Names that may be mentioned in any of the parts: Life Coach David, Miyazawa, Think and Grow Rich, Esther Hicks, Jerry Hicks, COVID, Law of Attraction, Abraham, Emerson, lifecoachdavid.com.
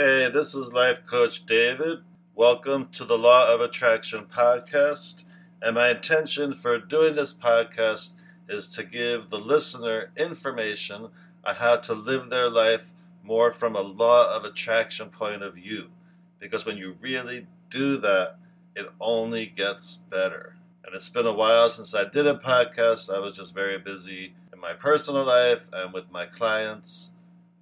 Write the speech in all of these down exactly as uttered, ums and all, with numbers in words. Hey, this is Life Coach David. Welcome to the Law of Attraction podcast. And my intention for doing this podcast is to give the listener information on how to live their life more from a law of attraction point of view. Because when you really do that, it only gets better. And it's been a while since I did a podcast. I was just very busy in my personal life and with my clients.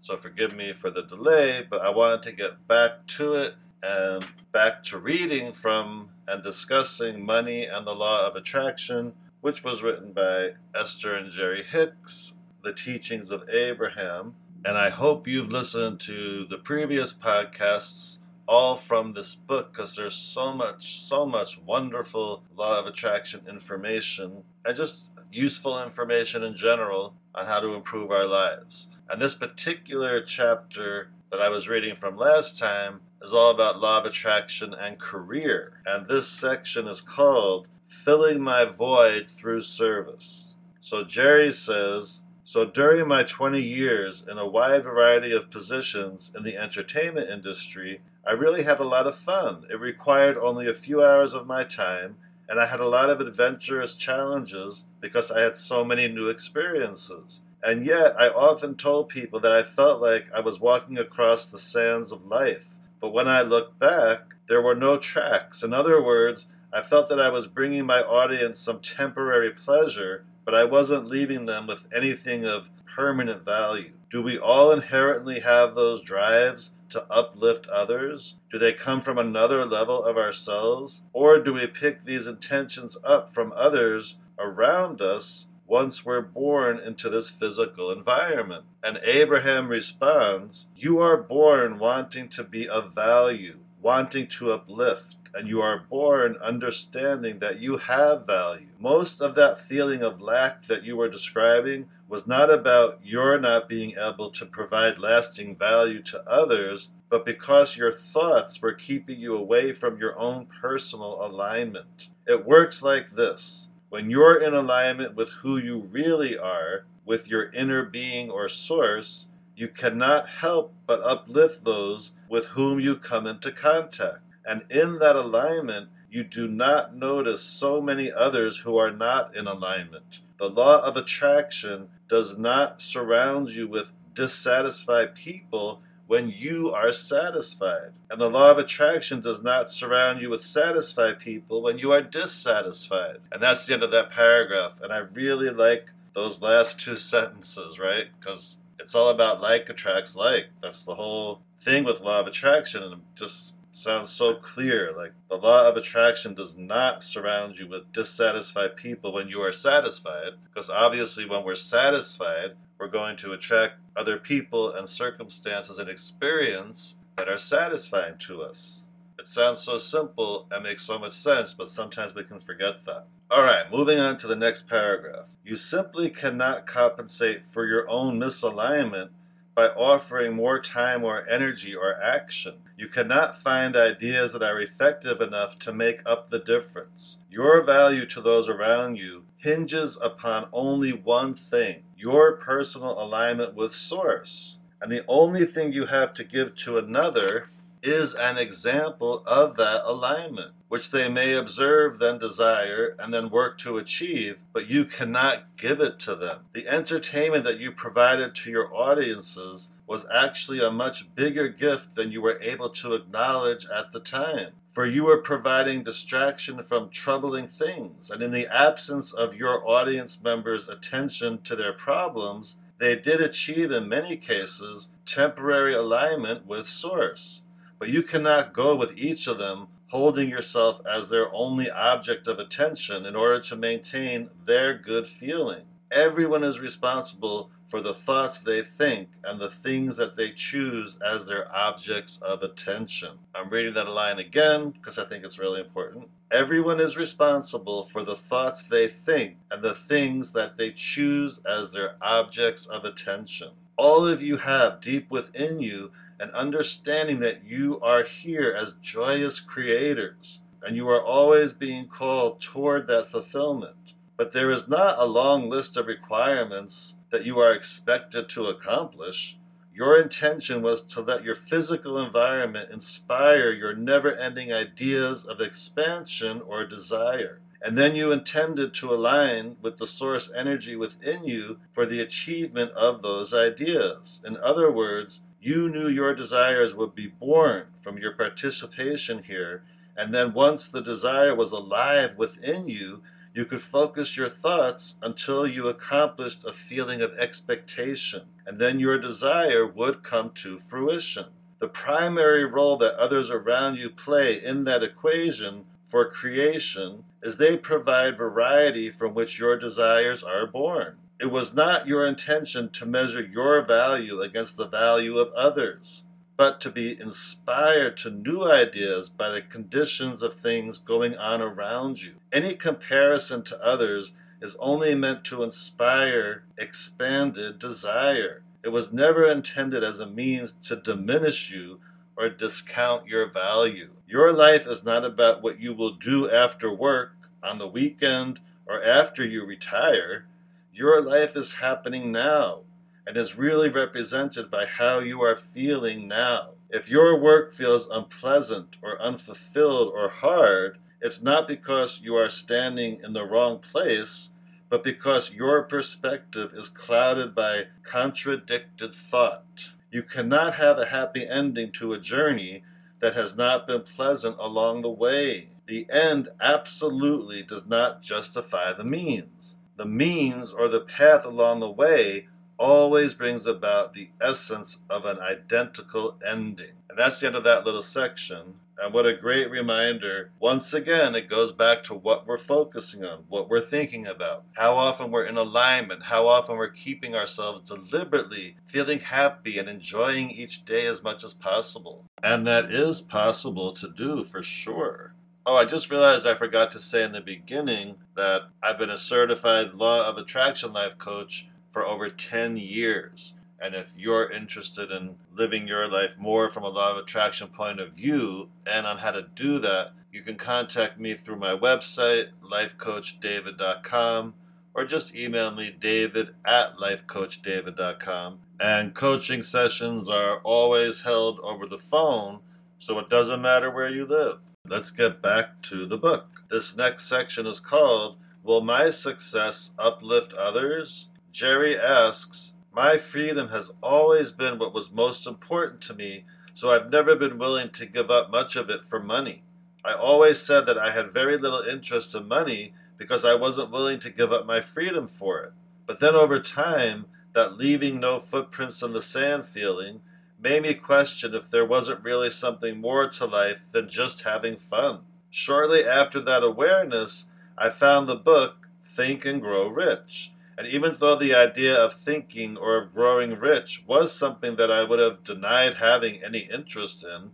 So forgive me for the delay, but I wanted to get back to it and back to reading from and discussing money and the law of attraction, which was written by Esther and Jerry Hicks, The Teachings of Abraham. And I hope you've listened to the previous podcasts, all from this book, because there's so much, so much wonderful law of attraction information and just useful information in general on how to improve our lives. And this particular chapter that I was reading from last time is all about law of attraction and career. And this section is called Filling My Void Through Service. So Jerry says, so during my twenty years in a wide variety of positions in the entertainment industry, I really had a lot of fun. It required only a few hours of my time, and I had a lot of adventurous challenges because I had so many new experiences. And yet, I often told people that I felt like I was walking across the sands of life. But when I looked back, there were no tracks. In other words, I felt that I was bringing my audience some temporary pleasure, but I wasn't leaving them with anything of permanent value. Do we all inherently have those drives to uplift others? Do they come from another level of ourselves? Or do we pick these intentions up from others around us once we're born into this physical environment? And Abraham responds, you are born wanting to be of value, wanting to uplift, and you are born understanding that you have value. Most of that feeling of lack that you were describing was not about your not being able to provide lasting value to others, but because your thoughts were keeping you away from your own personal alignment. It works like this. When you're in alignment with who you really are, with your inner being or source, you cannot help but uplift those with whom you come into contact. And in that alignment, you do not notice so many others who are not in alignment. The law of attraction does not surround you with dissatisfied people when you are satisfied. And the law of attraction does not surround you with satisfied people when you are dissatisfied. And that's the end of that paragraph. And I really like those last two sentences, right? Because it's all about like attracts like. That's the whole thing with law of attraction. And it just sounds so clear. Like, the law of attraction does not surround you with dissatisfied people when you are satisfied. Because obviously when we're satisfied, we're going to attract other people and circumstances and experience that are satisfying to us. It sounds so simple and makes so much sense, but sometimes we can forget that. All right, moving on to the next paragraph. You simply cannot compensate for your own misalignment by offering more time or energy or action. You cannot find ideas that are effective enough to make up the difference. Your value to those around you hinges upon only one thing, your personal alignment with source. And the only thing you have to give to another is an example of that alignment, which they may observe, then desire, and then work to achieve, but you cannot give it to them. The entertainment that you provided to your audiences was actually a much bigger gift than you were able to acknowledge at the time, for you were providing distraction from troubling things, and in the absence of your audience members' attention to their problems, they did achieve, in many cases, temporary alignment with source. But you cannot go with each of them holding yourself as their only object of attention in order to maintain their good feeling. Everyone is responsible for the thoughts they think and the things that they choose as their objects of attention. I'm reading that line again because I think it's really important. Everyone is responsible for the thoughts they think and the things that they choose as their objects of attention. All of you have deep within you an understanding that you are here as joyous creators, and you are always being called toward that fulfillment. But there is not a long list of requirements that you are expected to accomplish. Your intention was to let your physical environment inspire your never-ending ideas of expansion or desire. And then you intended to align with the source energy within you for the achievement of those ideas. In other words, you knew your desires would be born from your participation here, and then once the desire was alive within you, you could focus your thoughts until you accomplished a feeling of expectation, and then your desire would come to fruition. The primary role that others around you play in that equation for creation is they provide variety from which your desires are born. It was not your intention to measure your value against the value of others, but to be inspired to new ideas by the conditions of things going on around you. Any comparison to others is only meant to inspire expanded desire. It was never intended as a means to diminish you or discount your value. Your life is not about what you will do after work, on the weekend, or after you retire. Your life is happening now, and is really represented by how you are feeling now. If your work feels unpleasant or unfulfilled or hard, it's not because you are standing in the wrong place, but because your perspective is clouded by contradicted thought. You cannot have a happy ending to a journey that has not been pleasant along the way. The end absolutely does not justify the means. The means or the path along the way always brings about the essence of an identical ending. And that's the end of that little section. And what a great reminder. Once again, it goes back to what we're focusing on, what we're thinking about, how often we're in alignment, how often we're keeping ourselves deliberately feeling happy and enjoying each day as much as possible. And that is possible to do for sure. Oh, I just realized I forgot to say in the beginning that I've been a certified Law of Attraction life coach for over ten years. And if you're interested in living your life more from a Law of Attraction point of view and on how to do that, you can contact me through my website, life coach david dot com, or just email me, david at life coach david dot com. And coaching sessions are always held over the phone, so it doesn't matter where you live. Let's get back to the book. This next section is called, Will My Success Uplift Others? Jerry asks, my freedom has always been what was most important to me, so I've never been willing to give up much of it for money. I always said that I had very little interest in money because I wasn't willing to give up my freedom for it. But then over time, that leaving no footprints in the sand feeling made me question if there wasn't really something more to life than just having fun. Shortly after that awareness, I found the book Think and Grow Rich. And even though the idea of thinking or of growing rich was something that I would have denied having any interest in,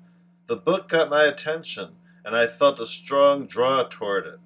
the book got my attention, and I felt a strong draw toward it.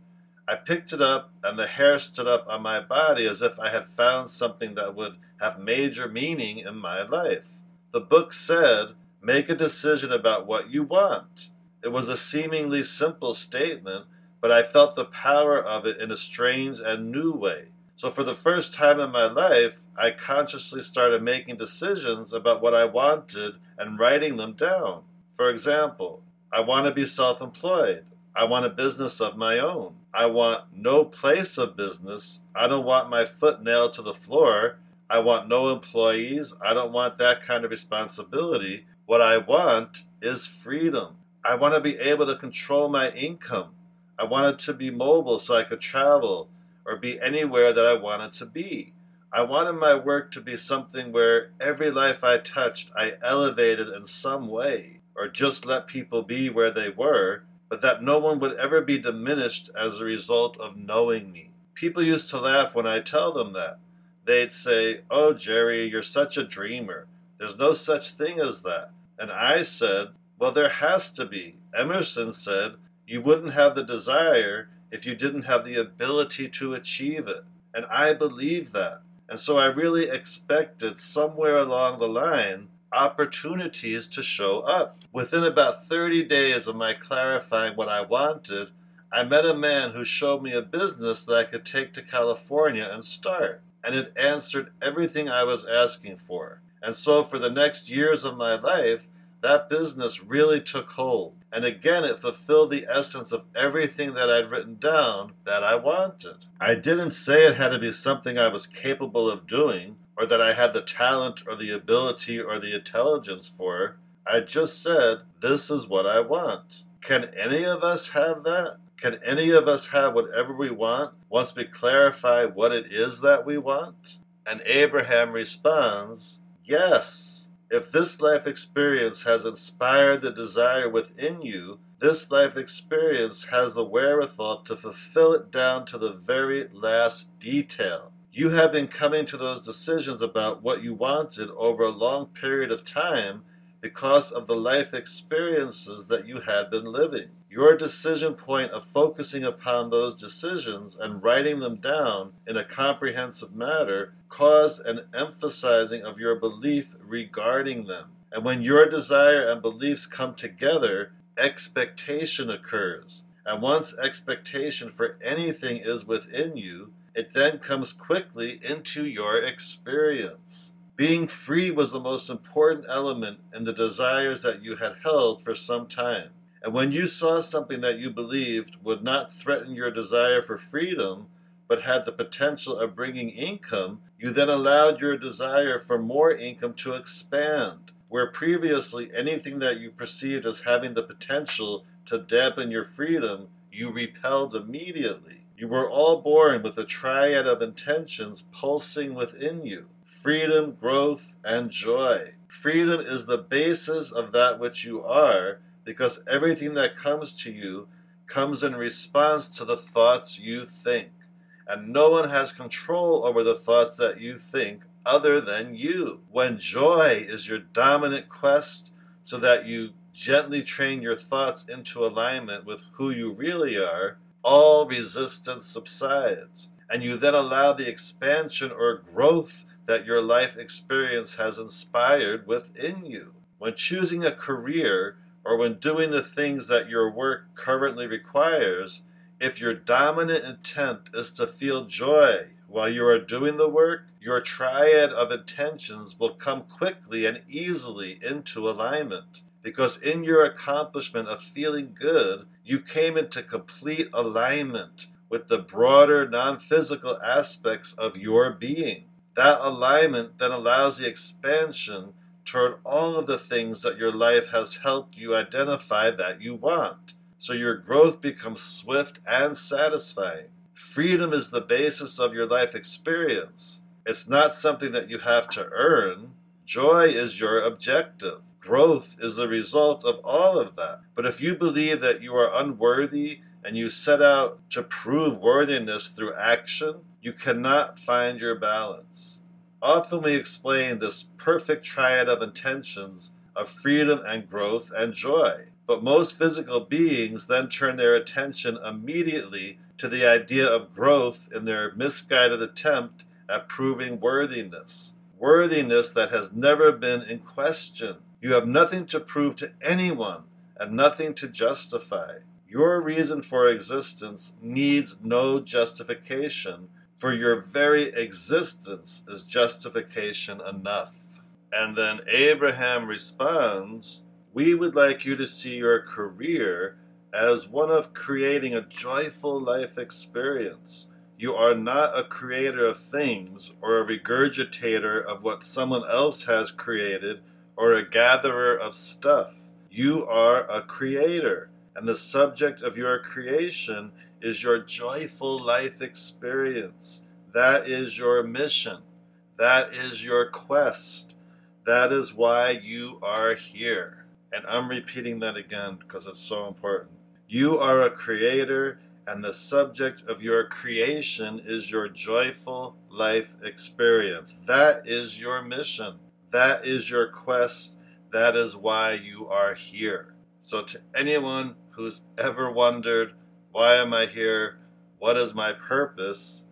I picked it up, and the hair stood up on my body as if I had found something that would have major meaning in my life. The book said, make a decision about what you want. It was a seemingly simple statement, but I felt the power of it in a strange and new way. So for the first time in my life, I consciously started making decisions about what I wanted and writing them down. For example, I want to be self-employed. I want a business of my own. I want no place of business. I don't want my foot nailed to the floor. I want no employees. I don't want that kind of responsibility. What I want is freedom. I want to be able to control my income. I want it to be mobile so I could travel or be anywhere that I wanted to be. I wanted my work to be something where every life I touched, I elevated in some way, or just let people be where they were, but that no one would ever be diminished as a result of knowing me. People used to laugh when I tell them that. They'd say, oh, Jerry, you're such a dreamer. There's no such thing as that. And I said, well, there has to be. Emerson said, you wouldn't have the desire if you didn't have the ability to achieve it. And I believe that. And so I really expected somewhere along the line opportunities to show up. Within about thirty days of my clarifying what I wanted, I met a man who showed me a business that I could take to California and start. and it answered everything I was asking for. And so for the next years of my life, that business really took hold. And again, it fulfilled the essence of everything that I'd written down that I wanted. I didn't say it had to be something I was capable of doing, or that I had the talent or the ability or the intelligence for. I just said, this is what I want. Can any of us have that? Can any of us have whatever we want once we clarify what it is that we want? And Abraham responds, yes. If this life experience has inspired the desire within you, this life experience has the wherewithal to fulfill it down to the very last detail. You have been coming to those decisions about what you wanted over a long period of time because of the life experiences that you have been living. Your decision point of focusing upon those decisions and writing them down in a comprehensive manner caused an emphasizing of your belief regarding them. And when your desire and beliefs come together, expectation occurs. And once expectation for anything is within you, it then comes quickly into your experience. Being free was the most important element in the desires that you had held for some time. And when you saw something that you believed would not threaten your desire for freedom, but had the potential of bringing income, you then allowed your desire for more income to expand, where previously anything that you perceived as having the potential to dampen your freedom, you repelled immediately. You were all born with a triad of intentions pulsing within you. Freedom, growth, and joy. Freedom is the basis of that which you are, because everything that comes to you comes in response to the thoughts you think. And no one has control over the thoughts that you think other than you. When joy is your dominant quest, so that you gently train your thoughts into alignment with who you really are, all resistance subsides. And you then allow the expansion or growth that your life experience has inspired within you. When choosing a career, or when doing the things that your work currently requires, if your dominant intent is to feel joy while you are doing the work, your triad of intentions will come quickly and easily into alignment. Because in your accomplishment of feeling good, you came into complete alignment with the broader non-physical aspects of your being. That alignment then allows the expansion toward all of the things that your life has helped you identify that you want. So your growth becomes swift and satisfying. Freedom is the basis of your life experience. It's not something that you have to earn. Joy is your objective. Growth is the result of all of that. But if you believe that you are unworthy and you set out to prove worthiness through action, you cannot find your balance. Often we explain this perfect triad of intentions of freedom and growth and joy, but most physical beings then turn their attention immediately to the idea of growth in their misguided attempt at proving worthiness. Worthiness that has never been in question. You have nothing to prove to anyone and nothing to justify. Your reason for existence needs no justification, for your very existence is justification enough. And then Abraham responds, we would like you to see your career as one of creating a joyful life experience. You are not a creator of things or a regurgitator of what someone else has created or a gatherer of stuff. You are a creator, and the subject of your creation is your joyful life experience. That is your mission. That is your quest. That is why you are here. And I'm repeating that again because it's so important. You are a creator, and the subject of your creation is your joyful life experience. That is your mission. That is your quest. That is why you are here. So to anyone who's ever wondered, why am I here? What is my purpose?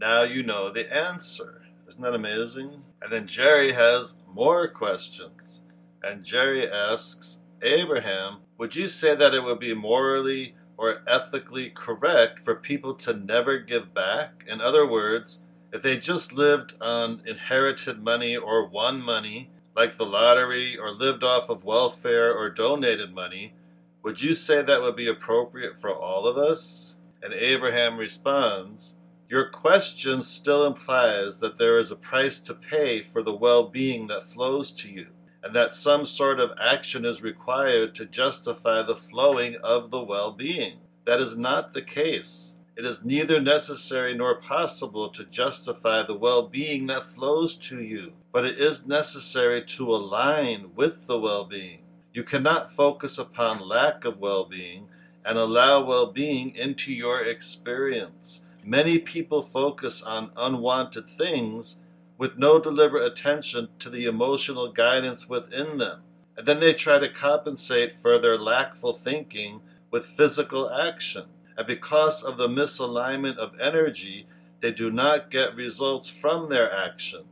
Now you know the answer. Isn't that amazing? And then Jerry has more questions. And Jerry asks, Abraham, would you say that it would be morally or ethically correct for people to never give back? In other words, If they just lived on inherited money or won money, like the lottery, or lived off of welfare or donated money, would you say that would be appropriate for all of us? And Abraham responds, your question still implies that there is a price to pay for the well-being that flows to you, and that some sort of action is required to justify the flowing of the well-being. That is not the case. It is neither necessary nor possible to justify the well-being that flows to you, but it is necessary to align with the well-being. You cannot focus upon lack of well-being and allow well-being into your experience. Many people focus on unwanted things with no deliberate attention to the emotional guidance within them, and then they try to compensate for their lackful thinking with physical action. And because of the misalignment of energy, they do not get results from their action.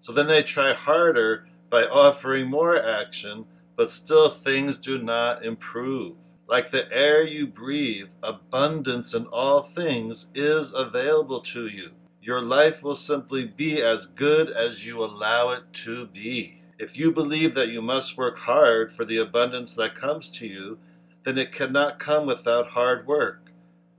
So then they try harder by offering more action, but still things do not improve. Like the air you breathe, abundance in all things is available to you. Your life will simply be as good as you allow it to be. If you believe that you must work hard for the abundance that comes to you, then it cannot come without hard work.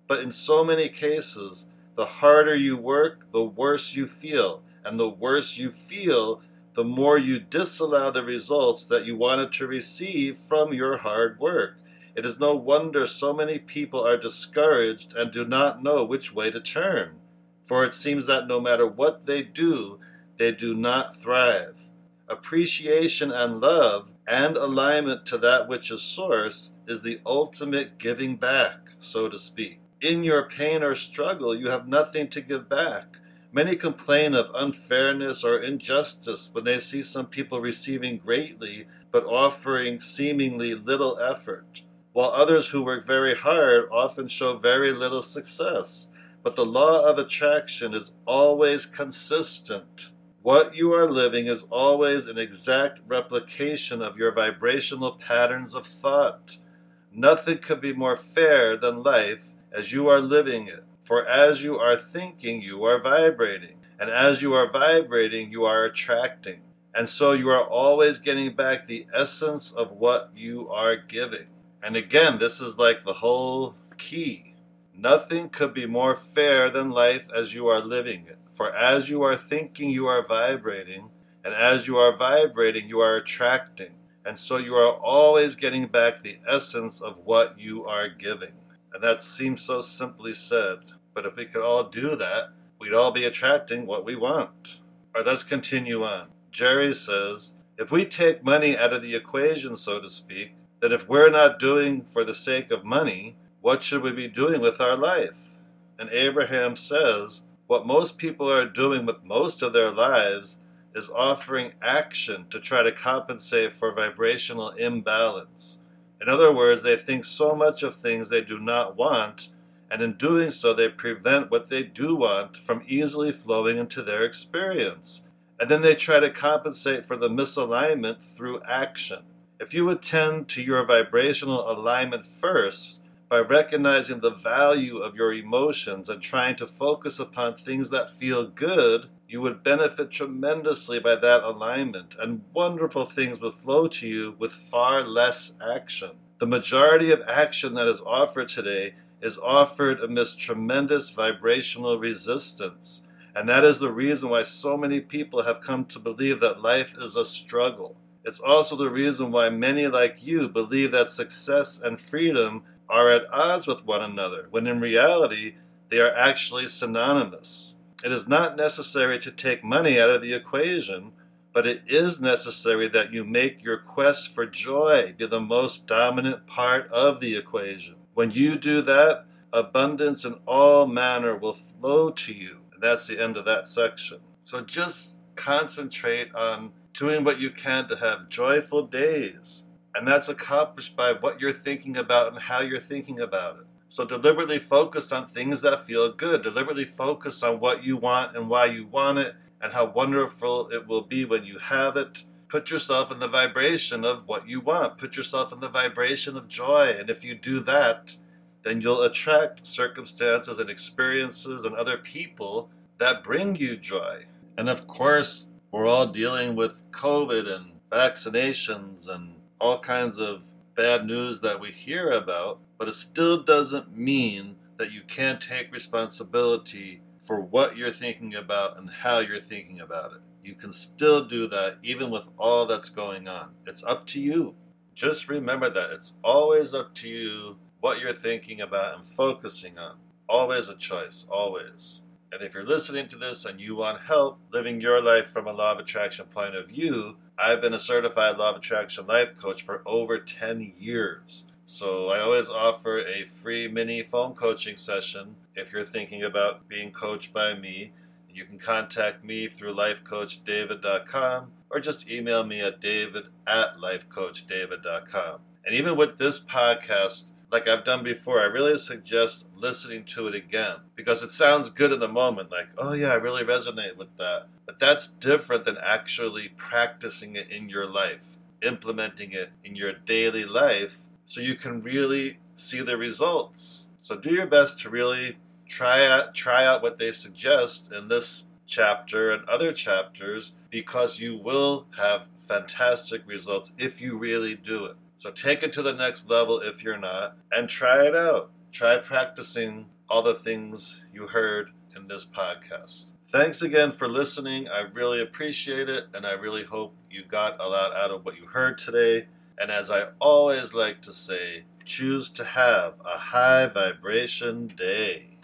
But in so many cases, the harder you work, the worse you feel. And the worse you feel, the more you disallow the results that you wanted to receive from your hard work. It is no wonder so many people are discouraged and do not know which way to turn, for it seems that no matter what they do, they do not thrive. Appreciation and love and alignment to that which is source is the ultimate giving back, so to speak. In your pain or struggle, you have nothing to give back. Many complain of unfairness or injustice when they see some people receiving greatly but offering seemingly little effort, while others who work very hard often show very little success. But the law of attraction is always consistent. What you are living is always an exact replication of your vibrational patterns of thought. Nothing could be more fair than life as you are living it. For as you are thinking, you are vibrating. And as you are vibrating, you are attracting. And so you are always getting back the essence of what you are giving. And again, this is like the whole key. Nothing could be more fair than life as you are living it. For as you are thinking, you are vibrating. And as you are vibrating, you are attracting. And so you are always getting back the essence of what you are giving. And that seems so simply said. But if we could all do that, we'd all be attracting what we want. All right, let's continue on. Jerry says, if we take money out of the equation, so to speak, that if we're not doing for the sake of money, what should we be doing with our life? And Abraham says, what most people are doing with most of their lives is offering action to try to compensate for vibrational imbalance. In other words, they think so much of things they do not want, and in doing so they prevent what they do want from easily flowing into their experience. And then they try to compensate for the misalignment through action. If you attend to your vibrational alignment first, by recognizing the value of your emotions and trying to focus upon things that feel good, you would benefit tremendously by that alignment, and wonderful things would flow to you with far less action. The majority of action that is offered today is offered amidst tremendous vibrational resistance, and that is the reason why so many people have come to believe that life is a struggle. It's also the reason why many like you believe that success and freedom are at odds with one another, when in reality, they are actually synonymous. It is not necessary to take money out of the equation, but it is necessary that you make your quest for joy be the most dominant part of the equation. When you do that, abundance in all manner will flow to you. And that's the end of that section. So just concentrate on doing what you can to have joyful days. And that's accomplished by what you're thinking about and how you're thinking about it. So deliberately focus on things that feel good. Deliberately focus on what you want and why you want it and how wonderful it will be when you have it. Put yourself in the vibration of what you want. Put yourself in the vibration of joy. And if you do that, then you'll attract circumstances and experiences and other people that bring you joy. And of course, we're all dealing with COVID and vaccinations and all kinds of bad news that we hear about, but it still doesn't mean that you can't take responsibility for what you're thinking about and how you're thinking about it. You can still do that even with all that's going on. It's up to you. Just remember that it's always up to you what you're thinking about and focusing on. Always a choice, always. And if you're listening to this and you want help living your life from a Law of Attraction point of view, I've been a certified Law of Attraction life coach for over ten years. So I always offer a free mini phone coaching session if you're thinking about being coached by me. You can contact me through life coach david dot com or just email me at david at life coach david dot com. And even with this podcast, like I've done before, I really suggest listening to it again because it sounds good in the moment, like, oh yeah, I really resonate with that. But that's different than actually practicing it in your life, implementing it in your daily life so you can really see the results. So do your best to really try out, try out what they suggest in this chapter and other chapters because you will have fantastic results if you really do it. So take it to the next level if you're not, and try it out. Try practicing all the things you heard in this podcast. Thanks again for listening. I really appreciate it, and I really hope you got a lot out of what you heard today. And as I always like to say, choose to have a high vibration day.